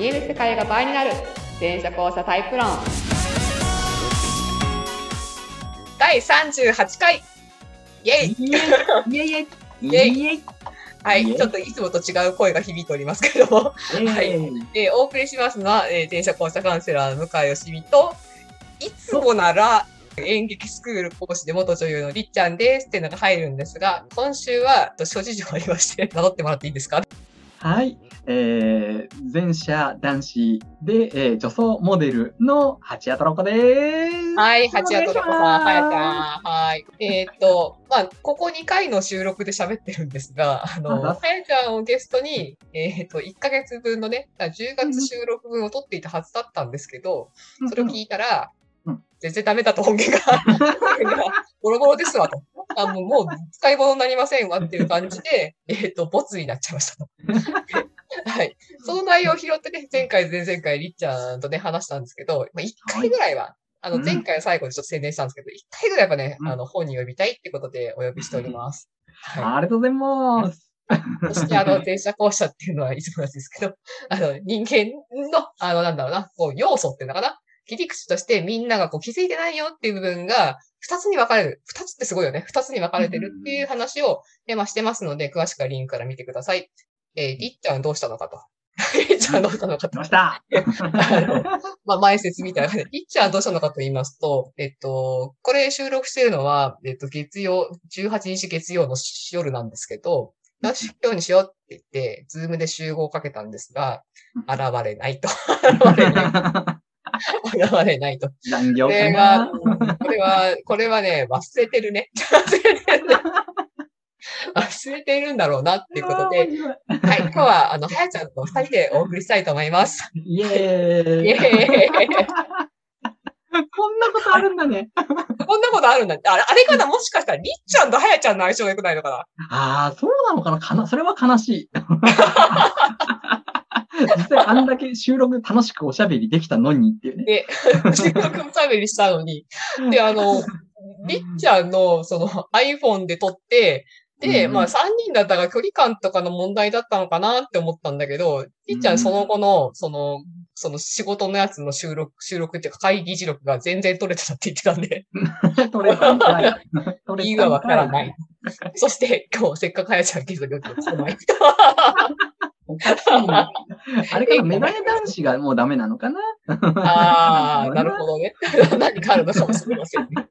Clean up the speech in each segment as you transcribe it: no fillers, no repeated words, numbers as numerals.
見える世界が倍になる全車交差タイプ論第38回イエイイエイイエイイエイイエイはい、ちょっといつもと違う声が響いておりますけども、はい、お送りしますのは、全車交差カウンセラーの向井好美といつもなら演劇スクール講師で元女優のりっちゃんですっていうのが入るんですが、今週は諸事情ありまして名乗ってもらっていいですか？はい、全社男子で、女装モデルの蜂谷トロコです。はい、蜂谷トロコさん、はやちゃん、はい。ここ2回の収録で喋ってるんですが、はやちゃんをゲストに、1ヶ月分のね、10月収録分を撮っていたはずだったんですけど、それを聞いたら、全然ダメだと、本気がボロボロですわと。もう使い物になりませんわっていう感じで、ボツになっちゃいましたと。はい。その内容を拾ってね、前回、前々回、りっちゃんとね、話したんですけど、まあ、1回ぐらいは、前回の最後でちょっと宣伝したんですけど、1回ぐらいはね、本人呼びたいってことでお呼びしております。はい、ありがとうございます。そして、全社交差っていうのはいつもなんですけど、人間の、要素っていうのかな。切り口としてみんながこう気づいてないよっていう部分が2つに分かれる。2つってすごいよね。2つに分かれてるっていう話をテーマしてますので、詳しくはリンクから見てください。りっちゃんどうしたのかと。りっちゃんどうしたのかと。どうした前説みたいな。りっちゃんどうしたのかと言いますと、これ収録してるのは、月曜、18日月曜の夜なんですけど、今日にしようって言って、ズームで集合をかけたんですが、現れないと。現れない。現れないと。これはね、忘れてるね。忘れてるんだろうなっていうことで、はい、今日は、はやちゃんと2人でお送りしたいと思います。イエーイ。イエーイこんなことあるんだね。こんなことあるんだ。あれかな、もしかしたら、りっちゃんとはやちゃんの相性が良くないのかな。ああ、そうなのかな。それは悲しい。実際あんだけ収録楽しくおしゃべりできたのにっていうね。で、収録おしゃべりしたのに。で、りっちゃんのその iPhone で撮って、で、まあ3人だったら距離感とかの問題だったのかなって思ったんだけど、りっちゃんその後の、その仕事のやつの収録っていうか会議記録が全然取れてたって言ってたんで。取れたんかい。理由はわからない。そして今日せっかくはやちゃんゲストに来てもらった。あれからメガネ男子がもうダメなのかな。ああ、なるほどね。何かあるのかもしれませんね。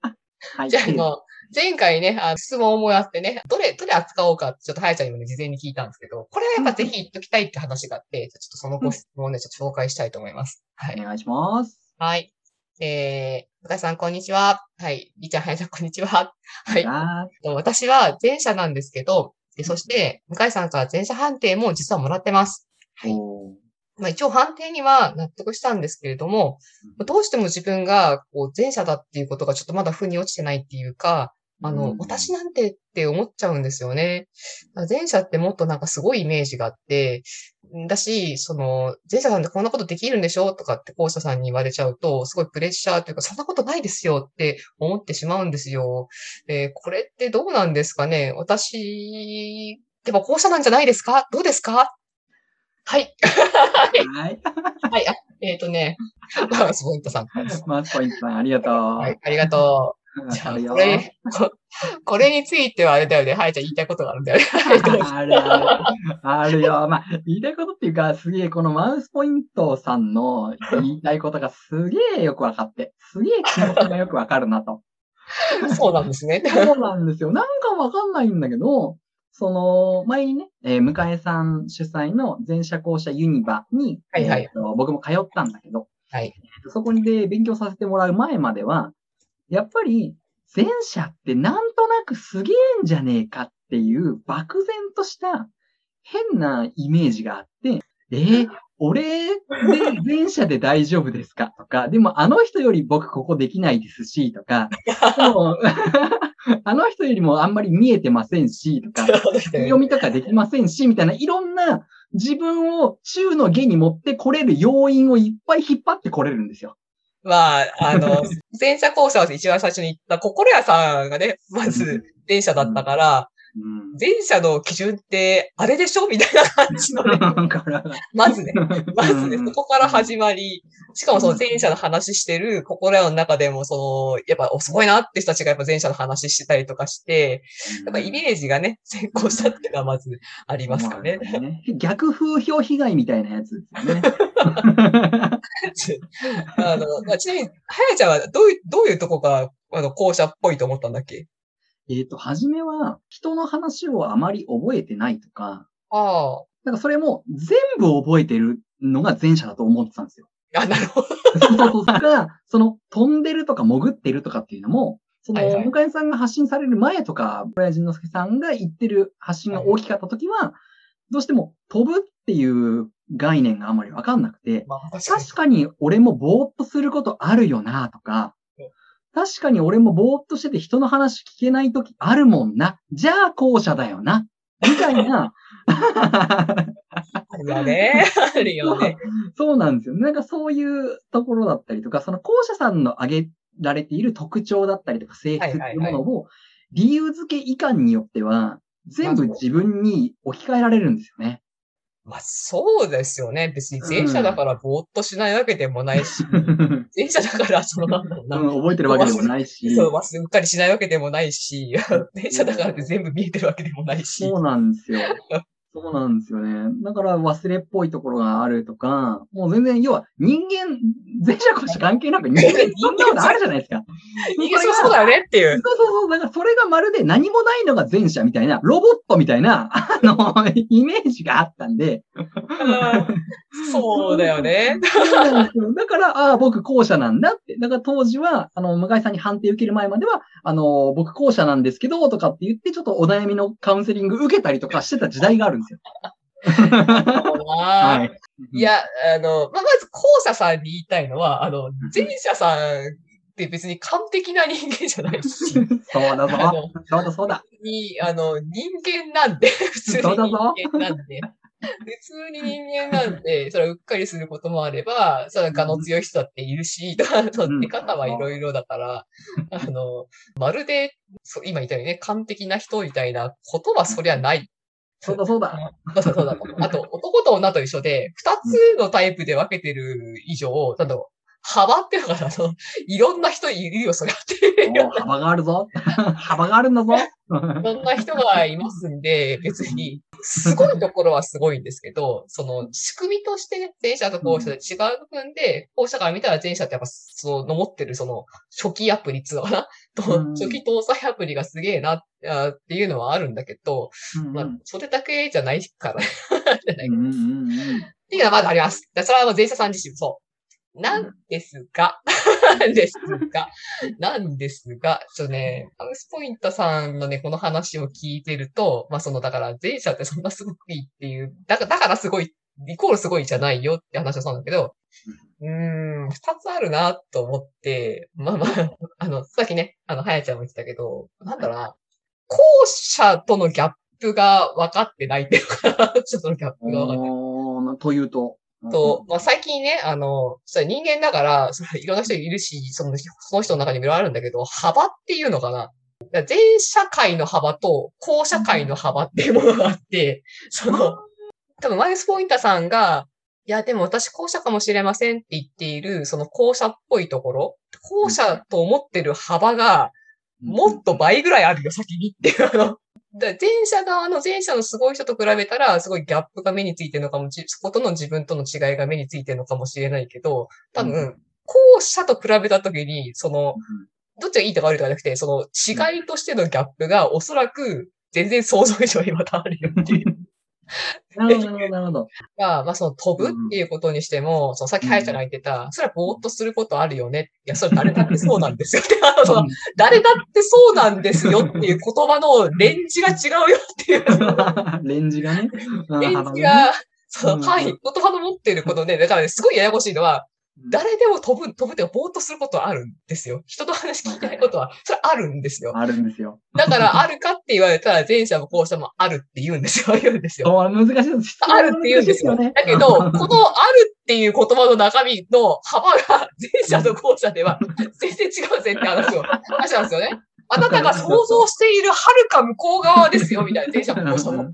はい、じゃあ、前回ね、質問をやってね、どれ扱おうか、ちょっとはやちゃんにもね、事前に聞いたんですけど、これはやっぱぜひ言っときたいって話があって、ちょっとそのご質問をね、ちょっと紹介したいと思います。はい。お願いします。はい。向井さん、こんにちは。はい。りっちゃん、はやちゃん、こんにちは。はい。私は前者なんですけど、でそして、向井さんから前者判定も実はもらってます。はい。まあ一応判定には納得したんですけれども、どうしても自分がこう前者だっていうことがちょっとまだ腑に落ちてないっていうか、私なんてって思っちゃうんですよね。前者ってもっとなんかすごいイメージがあって、だし、前者さんってこんなことできるんでしょとかって後者さんに言われちゃうと、すごいプレッシャーというか、そんなことないですよって思ってしまうんですよ。これってどうなんですかね？私、でも後者なんじゃないですか？どうですか？はい。はい。はい。マウスポイントさん。マウスポイントさん、ありがとう。はい、ありがとう。じゃあこれについてはあれだよね。はい、じゃあ言いたいことがあるんだよね。あるよ。まあ、言いたいことっていうか、すげえ、このマウスポイントさんの言いたいことがすげえよくわかって、すげえ気持ちがよくわかるなと。そうなんですね。そうなんですよ。なんかわかんないんだけど、前にね、向井さん主催の全社交差ユニバに、僕も通ったんだけど、はい、そこで勉強させてもらう前までは、やっぱり、前者ってなんとなくすげえんじゃねえかっていう漠然とした変なイメージがあって、俺で前者で大丈夫ですかとか、でもあの人より僕ここできないですし、とか、あの人よりもあんまり見えてませんし、とか、読みとかできませんし、みたいないろんな自分を中の下に持ってこれる要因をいっぱい引っ張ってこれるんですよ。まあ、前者後者は一番最初に言った、心屋さんがね、まず前者だったから、前者の基準ってあれでしょみたいな感じのね。まずね、そこから始まり、しかもその前者の話してる、ここらの中でもその、やっぱすごいなって人たちがやっぱ前者の話してたりとかして、やっぱイメージがね、先行したっていうのはまずありますかね。ね逆風評被害みたいなやつですよね。ちなみに、はやちゃんはどういうとこが、後者っぽいと思ったんだっけ？初めは、人の話をあまり覚えてないとか、なんかそれも全部覚えてるのが前者だと思ってたんですよ。あ、なるほど。そうか、その、飛んでるとか潜ってるとかっていうのも、その、向井さんが発信される前とか、村井仁之助さんが言ってる発信が大きかった時は、どうしても飛ぶっていう概念があんまりわかんなくて、確かに俺もぼーっとすることあるよなとか、確かに俺もぼーっとしてて人の話聞けないときあるもんな。じゃあ後者だよな。みたいな。あるよね。そうなんですよ。なんかそういうところだったりとか、その後者さんの挙げられている特徴だったりとか性質っていうものを理由付け以下によっては全部自分に置き換えられるんですよね。まあ、そうですよね。別に前者だからぼーっとしないわけでもないし、前者だからそのなんだろうな、覚えてるわけでもないし、うっかりしないわけでもないし、前者だからって全部見えてるわけでもないし。そうなんですよ。そうなんですよね。だから忘れっぽいところがあるとか、もう全然、要は人間、前者こそ関係なく人間、そんなことあるじゃないですか。人間そうだよねっていう。そう。だからそれがまるで何もないのが前者みたいな、ロボットみたいな、イメージがあったんで。そうだよね。だから、僕後者なんだって。だから当時は、向井さんに判定受ける前までは、僕後者なんですけど、とかって言って、ちょっとお悩みのカウンセリング受けたりとかしてた時代がある。いや、まず、後者さんに言いたいのは、前者さんって別に完璧な人間じゃないし。そうだ。人間なんで、普通に人間なんで。それはうっかりすることもあれば、それがの強い人だっているし、出方はいろいろだから、まるで、今言ったようにね、完璧な人みたいなことはそりゃない。そうだ。あと、男と女と一緒で、二つのタイプで分けてる以上、幅っていうのが、いろんな人いるよ、それって。幅があるぞ。幅があるんだぞ。いろんな人がいますんで、別に、すごいところはすごいんですけど、仕組みとしてね、前者と後者で違う部分で、後者から見たら前者ってやっぱ、持ってる、初期アプリっていうのかな初期搭載アプリがすげえな、っていうのはあるんだけど、まあ、それだけじゃないから、じゃない。っていうのはまだあります。それは前者さん自身もそう。なんですが、ちょっとね、ハウスポイントさんのね、この話を聞いてると、まあだから前者ってそんなすごくいいっていう、だからすごい、イコールすごいじゃないよって話はそうなんだけど、二つあるなと思って、さっきね、はやちゃんも言ってたけど、なんだろうな、後者とのギャップが分かってないっていうか、後者とのギャップが分かってない。というと。最近ね、人間だから、いろんな人いるし、その人の中にもいろいろあるんだけど、幅っていうのかな。前者界の幅と後者界の幅っていうものがあって、多分マイスポインターさんが、いや、でも私後者かもしれませんって言っている、後者っぽいところ、後者と思ってる幅が、もっと倍ぐらいあるよ、先にっていう前者側の前者のすごい人と比べたら、すごいギャップが目についてるのかも、そことの自分との違いが目についてるのかもしれないけど、多分、後者と比べたときに、どっちがいいとか悪いとかじゃなくて、違いとしてのギャップがおそらく全然想像以上にまたあるよっていう。なるほど。飛ぶっていうことにしても、さっきはやちゃんが言ってた、それはぼーっとすることあるよね。いや、それ誰だってそうなんですよ。誰だってそうなんですよっていう言葉のレンジが違うよっていう。レンジが、言葉の持ってることね。だからね、すごいややこしいのは、誰でも飛ぶってぼーっとすることはあるんですよ。人と話聞いてないことは、それあるんですよ。だから、あるかって言われたら、前者も後者もあるって言うんですよ。難しいです。あるって言うんですよ。だけど、このあるっていう言葉の中身の幅が、前者と後者では全然違うぜって話をしたんですよね。あなたが想像している遥か向こう側ですよ、みたいな。電車の交差の。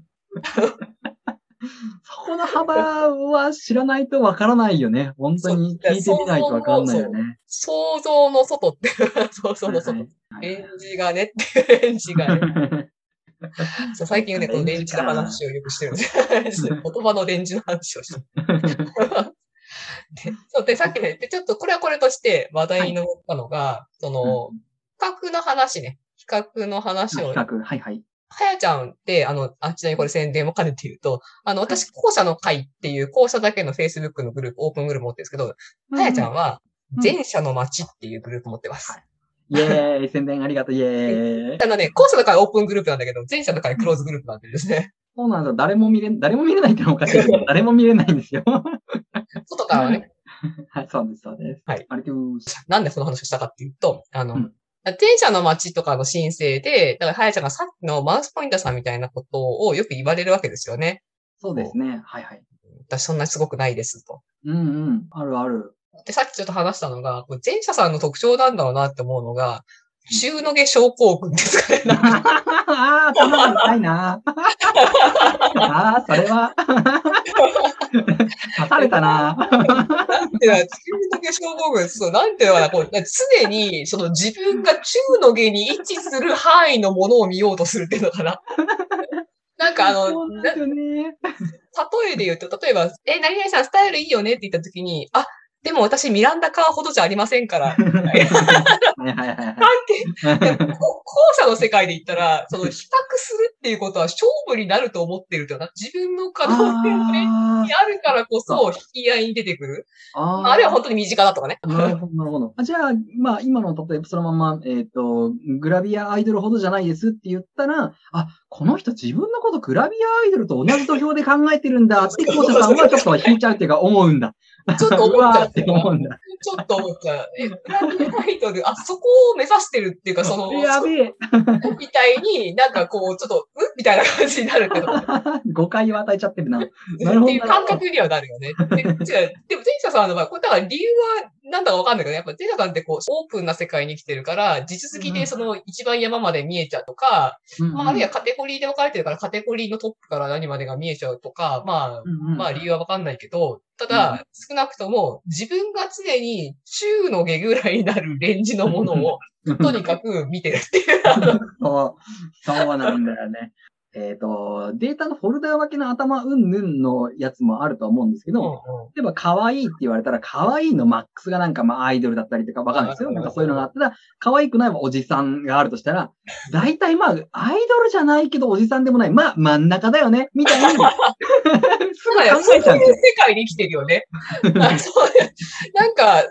そこの幅は知らないとわからないよね。本当に聞いてみないとわからないよね。想像の外って、想像の外。はいはいはい、レンジがねって、レンジがね。そう最近ね、このレンジの話をよくしてるんです。言葉のレンジの話をしてる。で、さっきね、ちょっとこれはこれとして話題に上ったのが、はい、その、比較の話ね。比較の話を。比較、はいはい。はやちゃんって、ちなみにこれ宣伝も兼ねて言うと、私、校舎の会っていう、校舎だけの Facebook のグループ、オープングループ持ってるんですけど、はやちゃんは、前者の街っていうグループ持ってます。はいイエーイ宣伝ありがとうイエーイね、校舎の会オープングループなんだけど、前者の会クローズグループなんでですね。そうなんだ。誰も見れないってのおかしいけど、誰も見れないんですよ。外からはね。はい、そうです、そうです。はい。ありがとうございます。なんでその話をしたかっていうと、前者の街とかの申請で、だから、はやちゃんがさっきのマウスポインターさんみたいなことをよく言われるわけですよね。そうですね。はいはい。私そんなすごくないですと。うんうん。あるある。で、さっきちょっと話したのが、前者さんの特徴なんだろうなって思うのが、中の下症候群ですかね。ああ、そんなことないな。ああ、それは。刺されたな。なんていうの、中の下症候群、そう、なんていうのかな、常に、その自分が中の下に位置する範囲のものを見ようとするっていうのかな。なんか例えで言うと、例えば、何々さんスタイルいいよねって言ったときに、あ、でも私ミランダカーほどじゃありませんから。なんて、後者の世界で言ったら、その比較するっていうことは勝負になると思ってるというか、自分の可能性にあるからこそ引き合いに出てくる。あれは本当に身近だとかね。なるほど、なるほど。じゃあ、まあ今の例えばそのまま、グラビアアイドルほどじゃないですって言ったら、あ、この人自分のことグラビアアイドルと同じ土俵で考えてるんだって後者さんはちょっと引いちゃうっていうか思うんだ。ちょっと思っちゃう。ちょっと思っちゃう。タイトル、あ、そこを目指してるっていうか、その、やべえ。みたいに、なんかこう、ちょっと、みたいな感じになるけど。誤解を与えちゃってるな。なるほど。っていう感覚にはなるよね。でも、前者さんの場合、これだから理由は、なんだかわかんないけど、やっぱ前者さんってこう、オープンな世界に来てるから、地続きでその、一番山まで見えちゃうとか、まあ、あるいはカテゴリーで分かれてるから、カテゴリーのトップから何までが見えちゃうとか、まあ、まあ、理由はわかんないけど、ただ、少なくとも、自分が常に中の下ぐらいになるレンジのものを、とにかく見てるっていう。そうなんだよね。データのフォルダ分けの頭うんぬんのやつもあると思うんですけど、例えば可愛いって言われたら、可愛いのマックスがなんかまあアイドルだったりとかわかんないですよ。なんかそういうのがあったら、可愛くないおじさんがあるとしたら、大体まあ、アイドルじゃないけどおじさんでもない、まあ真ん中だよね、みたいな。すごい考えちゃうんですよ。そういう世界に生きてるよね。なんか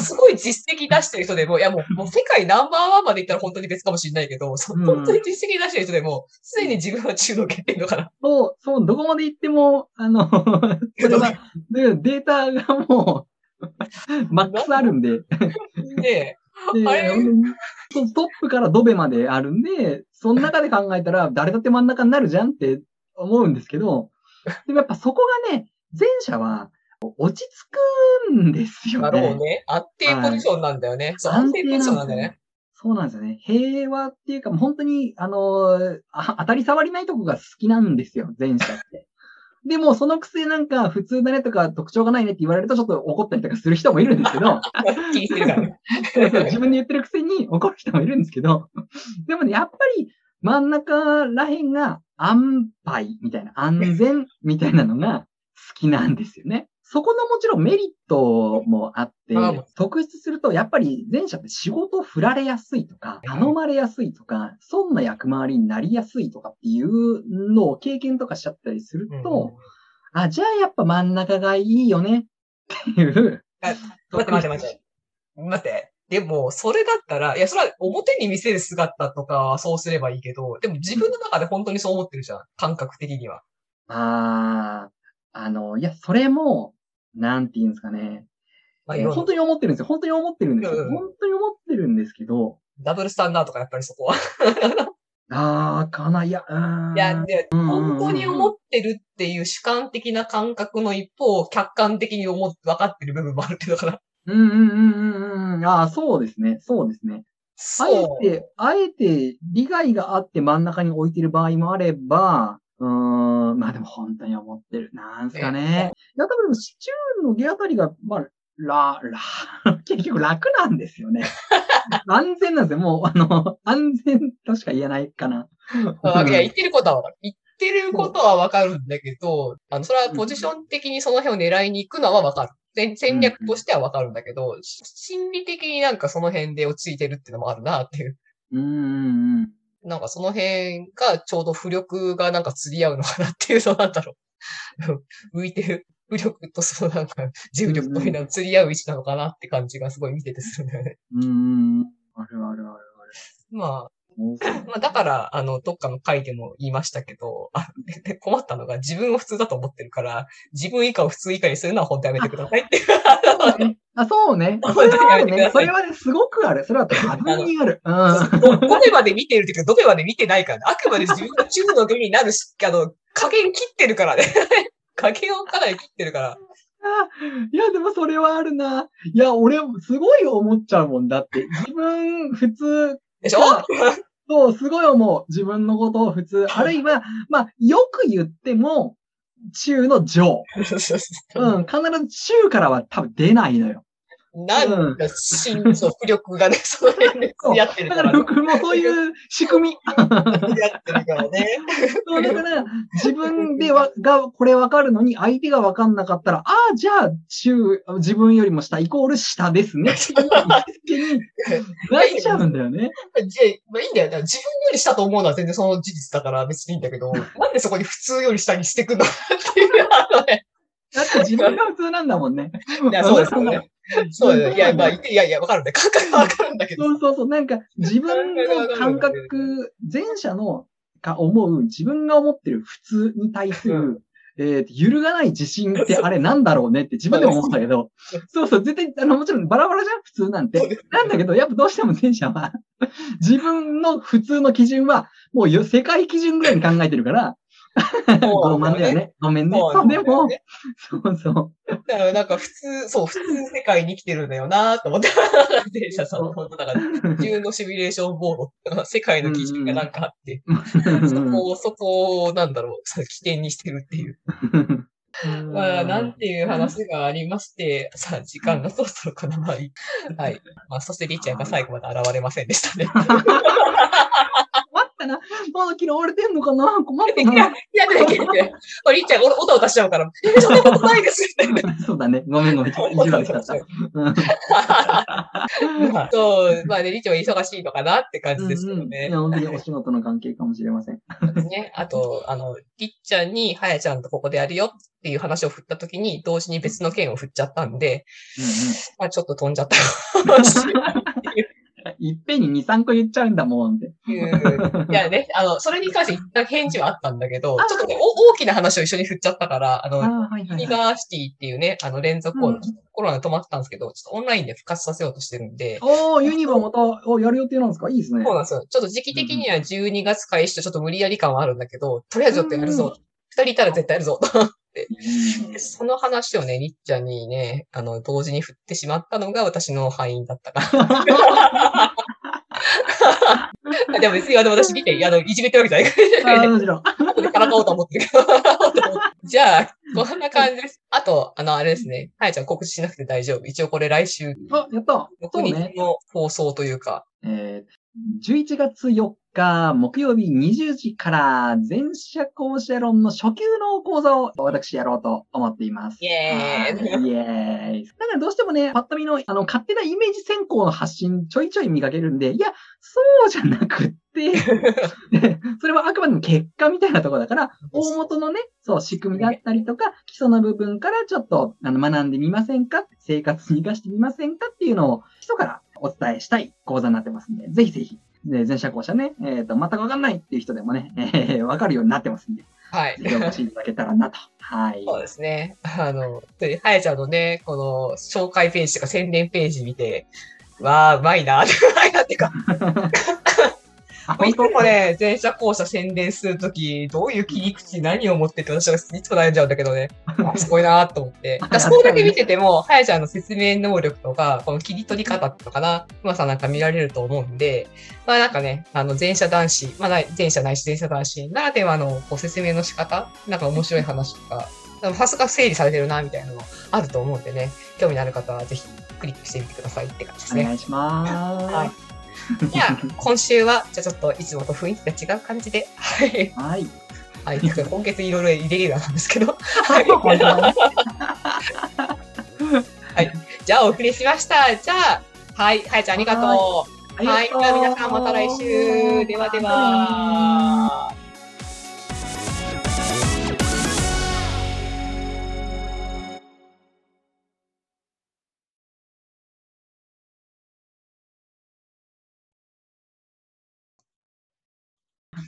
すごい実績出してる人でも、いやもう世界ナンバーワンまでいったら本当に別かもしれないけど、本当に実績出してる人でも、すでに自分中の下っていうのかな。そう、どこまで行っても、それは、データがもう、マックスあるんで。ねえ。あれトップからドベまであるんで、その中で考えたら、誰だって真ん中になるじゃんって思うんですけど、でもやっぱそこがね、前者は、落ち着くんですよね。だろうね。安定ポジションなんだよね。そう、安定ポジションなんだよね。そうなんですよね。平和っていうか、もう本当に、当たり障りないとこが好きなんですよ、前者って。でも、そのくせなんか、普通だねとか、特徴がないねって言われると、ちょっと怒ったりとかする人もいるんですけど。気にしてるからね。自分で言ってるくせに怒る人もいるんですけど。でもね、やっぱり、真ん中らへんが、安牌みたいな、安全みたいなのが好きなんですよね。そこのもちろんメリットもあって、特筆すると、やっぱり前者って仕事を振られやすいとか、頼まれやすいとか、そんな役回りになりやすいとかっていうのを経験とかしちゃったりすると、あ、じゃあやっぱ真ん中がいいよねっていう。待って。でも、それだったら、いや、それは表に見せる姿とかはそうすればいいけど、でも自分の中で本当にそう思ってるじゃん、感覚的には。いや、それも、なんて言うんですかね。本当に思ってるんですよ。本当に思ってるんですよ。本当に思ってるんですけど。ダブルスタンダードか、やっぱりそこは。いや、本当に思ってるっていう主観的な感覚の一方、客観的に分かってる部分もあるけどかな。そうですね。そうですね。あえて利害があって真ん中に置いてる場合もあれば、まあでも本当に思ってる。なんすかね。いや、多分シチューの毛あたりが、まあ、結局楽なんですよね。安全なんですよ。もう、安全としか言えないかな。いや、言ってることはわかるんだけど、それはポジション的にその辺を狙いに行くのはわかる。戦略としてはわかるんだけど、心理的になんかその辺で陥ってるっていうのもあるなっていう。なんかその辺がちょうど浮力がなんか釣り合うのかなっていう、そうなんだろう。浮いてる浮力とそうなんか重力とみんな釣り合う位置なのかなって感じがすごい見ててするんだよね。ある。まあだから、どっかの回でも言いましたけど、困ったのが自分を普通だと思ってるから、自分以下を普通以下にするのは本当やめてくださいっていう。そうね。それはね、すごくある。それは多分にある。どれまで見てるっていうか、どれまで見てないから、ね、あくまで自分が中の下になるし、加減切ってるからね。加減をかなり切ってるから。いや、でもそれはあるな。いや、俺、すごい思っちゃうもんだって。自分、普通。でしょそう、すごい思う。自分のことを普通。あるいは、まあ、よく言っても、中の上。必ず中からは多分出ないのよ。なんか、浮力がね、その辺でやってるから、ね。だから、僕もそういう仕組み。やってるからね。そう、だから、自分でが、これわかるのに、相手がわかんなかったら、じゃあ、自分よりも下、イコール下ですね。泣いちゃうんだよね。まあいいんだよ。だから自分より下と思うのは全然その事実だから別にいいんだけど、なんでそこに普通より下にしてくのっていうのはね。だって自分が普通なんだもんね。いや、そうですよね。そうだね。いや、わかるんだよ。感覚はわかるんだけど。そう。なんか、自分の感覚、前者のが思う、自分が思ってる普通に対する、揺るがない自信ってあれなんだろうねって自分でも思ったけど、そう、絶対、もちろんバラバラじゃん、普通なんて。なんだけど、やっぱどうしても前者は、自分の普通の基準は、もう世界基準ぐらいに考えてるから、ごめんね。そう、でも、そう。だからなんか普通世界に生きてるんだよなと思って、電車さんの本当だから、自分のシミュレーションボード、世界の基準がなんかあって、そこをなんだろう、起点にしてるっていう。まあ、なんていう話がありまして、さあ、時間がそろそろかな。はい。まあ、そしてリチャーが最後まで現れませんでしたね。まだ嫌われてんのかな、困ってない。いや、りっちゃん、おたおたしちゃうから、そんなことないですよね。そうだね。ごめん。一番来た。そう、まあね、りっちゃんは忙しいのかなって感じですけどね。いや、本当にお仕事の関係かもしれません。ね。あと、りっちゃんに、はやちゃんとここでやるよっていう話を振ったときに、同時に別の件を振っちゃったんで、まあちょっと飛んじゃった。いっぺんに2、3個言っちゃうんだもんって。いやね、それに関して一旦返事はあったんだけど、ちょっとね、大きな話を一緒に振っちゃったから、ユニバーシティっていうね、連続コロナで止まってたんですけど、ちょっとオンラインで復活させようとしてるんで。ユニバーまたやる予定なんですか？いいですね。そうなんですよ。ちょっと時期的には12月開始とちょっと無理やり感はあるんだけど、とりあえずちょっとやるぞ。2人いたら絶対やるぞ。その話をね、りっちゃんにね、同時に振ってしまったのが私の敗因だったから。でも別に私見て、いじめてるわけじゃない。もちろん。後でからかおうと思ってるけど。じゃあ、こんな感じです。あと、あれですね。はやちゃん告知しなくて大丈夫。一応これ来週。やった。6日の放送というか。11月4日木曜日20時から前者後者論の初級の講座を私やろうと思っています。イエーイ。だからどうしてもね、パッと見の勝手なイメージ先行の発信ちょいちょい見かけるんで、いや、そうじゃなくて、それはあくまでも結果みたいなところだから、大元のね、そう、仕組みだったりとか、基礎の部分からちょっと学んでみませんか？生活に生かしてみませんか？っていうのを基礎からお伝えしたい講座になってますんで、ぜひぜひ、前者後者ね、全くわかんないっていう人でもね、わかるようになってますんで。ぜひお越しいただけたらなと。そうですね。はやちゃんのね、この紹介ページとか宣伝ページ見て、うまいなってか。本当これ全社公社宣伝するときどういう切り口何を持ってって私はいつも悩んじゃうんだけどねすごいなと思ってそこだけ見てても早ちゃんの説明能力とかこの切り取り方とかなうまさなんか見られると思うんでまあなんかね全社男子まあ全社ないし全社男子ならではのこう説明の仕方なんか面白い話とかさすが整理されてるなみたいなのがあると思うんでね興味のある方はぜひクリックしてみてくださいって感じですねお願いします、はいじゃあ今週はじゃあちょっといつもと雰囲気が違う感じではいはい、はい、今月いろいろイレギュラーなんですけどはい、はい、じゃあお送りしましたじゃあはいはやちゃんありがとうはいじゃあ皆さんまた来週ではでは。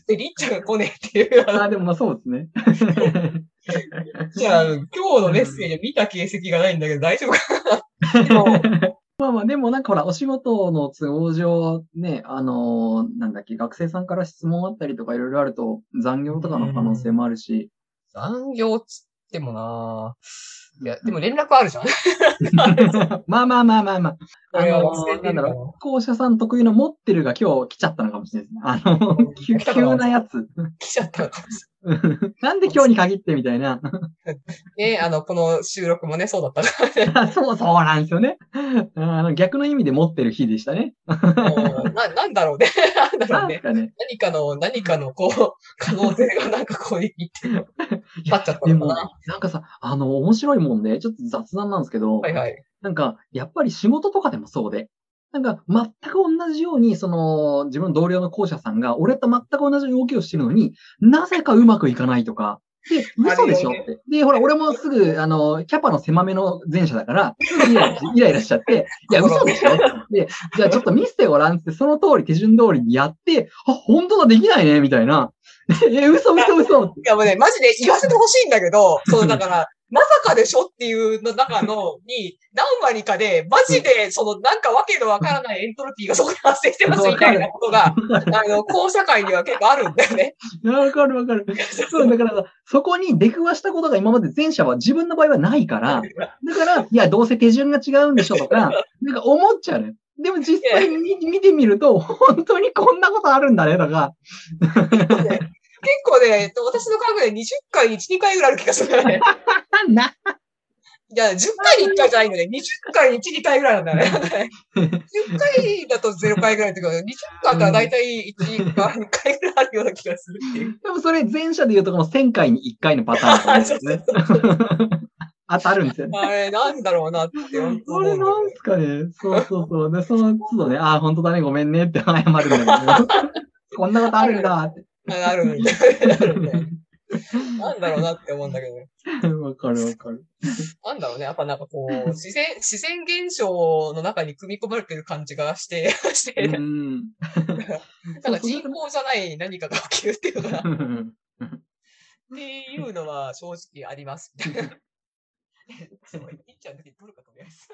でりっちゃんが来ねえっていうでもまあそうですねじゃあ今日のメッセージを見た形跡がないんだけど大丈夫かなまあまあでもなんかほらお仕事の都合上ねなんだっけ学生さんから質問あったりとかいろいろあると残業とかの可能性もあるし残業っつってもないやでも連絡あるじゃんまあまあまあまあまあなんだろう校舎さん特有の持ってるが今日来ちゃったのかもしれないですね急なやつ来ちゃったのかもしれないなんで今日に限ってみたいなねこの収録もねそうだったからねそうなんですよね逆の意味で持ってる日でしたねなんだろうねなんかね何かのこう可能性がなんかこう言って引っ張っちゃったのかななんかさ面白いもんでちょっと雑談なんですけど、はいはい、なんかやっぱり仕事とかでもそうでなんか全く同じようにその自分の同僚の校舎さんが俺と全く同じ動きをしてるのになぜかうまくいかないとかで嘘でしょってでほら俺もすぐキャパの狭めの前者だからイライラしちゃっていや嘘でしょってじゃあちょっと見せてごらんってその通り手順通りにやってあ本当だできないねみたいな嘘いやもうねマジで言わせてほしいんだけどそうだからまさかでしょっていうの中のに何割かでマジでそのなんかわけのわからないエントロピーがそこで発生してますみたいなことが公社会には結構あるんだよね。わかる。そうだからさそこに出くわしたことが今まで前者は自分の場合はないからだからいやどうせ手順が違うんでしょとかなんか思っちゃうね。でも実際に見てみると本当にこんなことあるんだねとか。結構ね、私の感覚で20回に1、2回ぐらいある気がするよね。いや、10回に1回じゃないので、ね、20回に1、2回ぐらいなんだね。10回だと0回ぐらいだけど、20回だとだいたい1か2回ぐらいあるような気がするっていう。でもそれ前者で言うとこの1000回に1回のパターンですね。当たるんですよね。あれ、なんだろうなって。これなんすかね。そう。で、その都度ね、あ、本当だね、ごめんねって謝るんだけど、こんなことあるんだって。あるんだなんだろうなって思うんだけどね。わかる。なんだろうね。やっぱなんかこう、自然現象の中に組み込まれてる感じがして、なんか人工じゃない何かが起きるっていうのが、っていうのは正直あります。いっちゃんの時に撮るかと思います。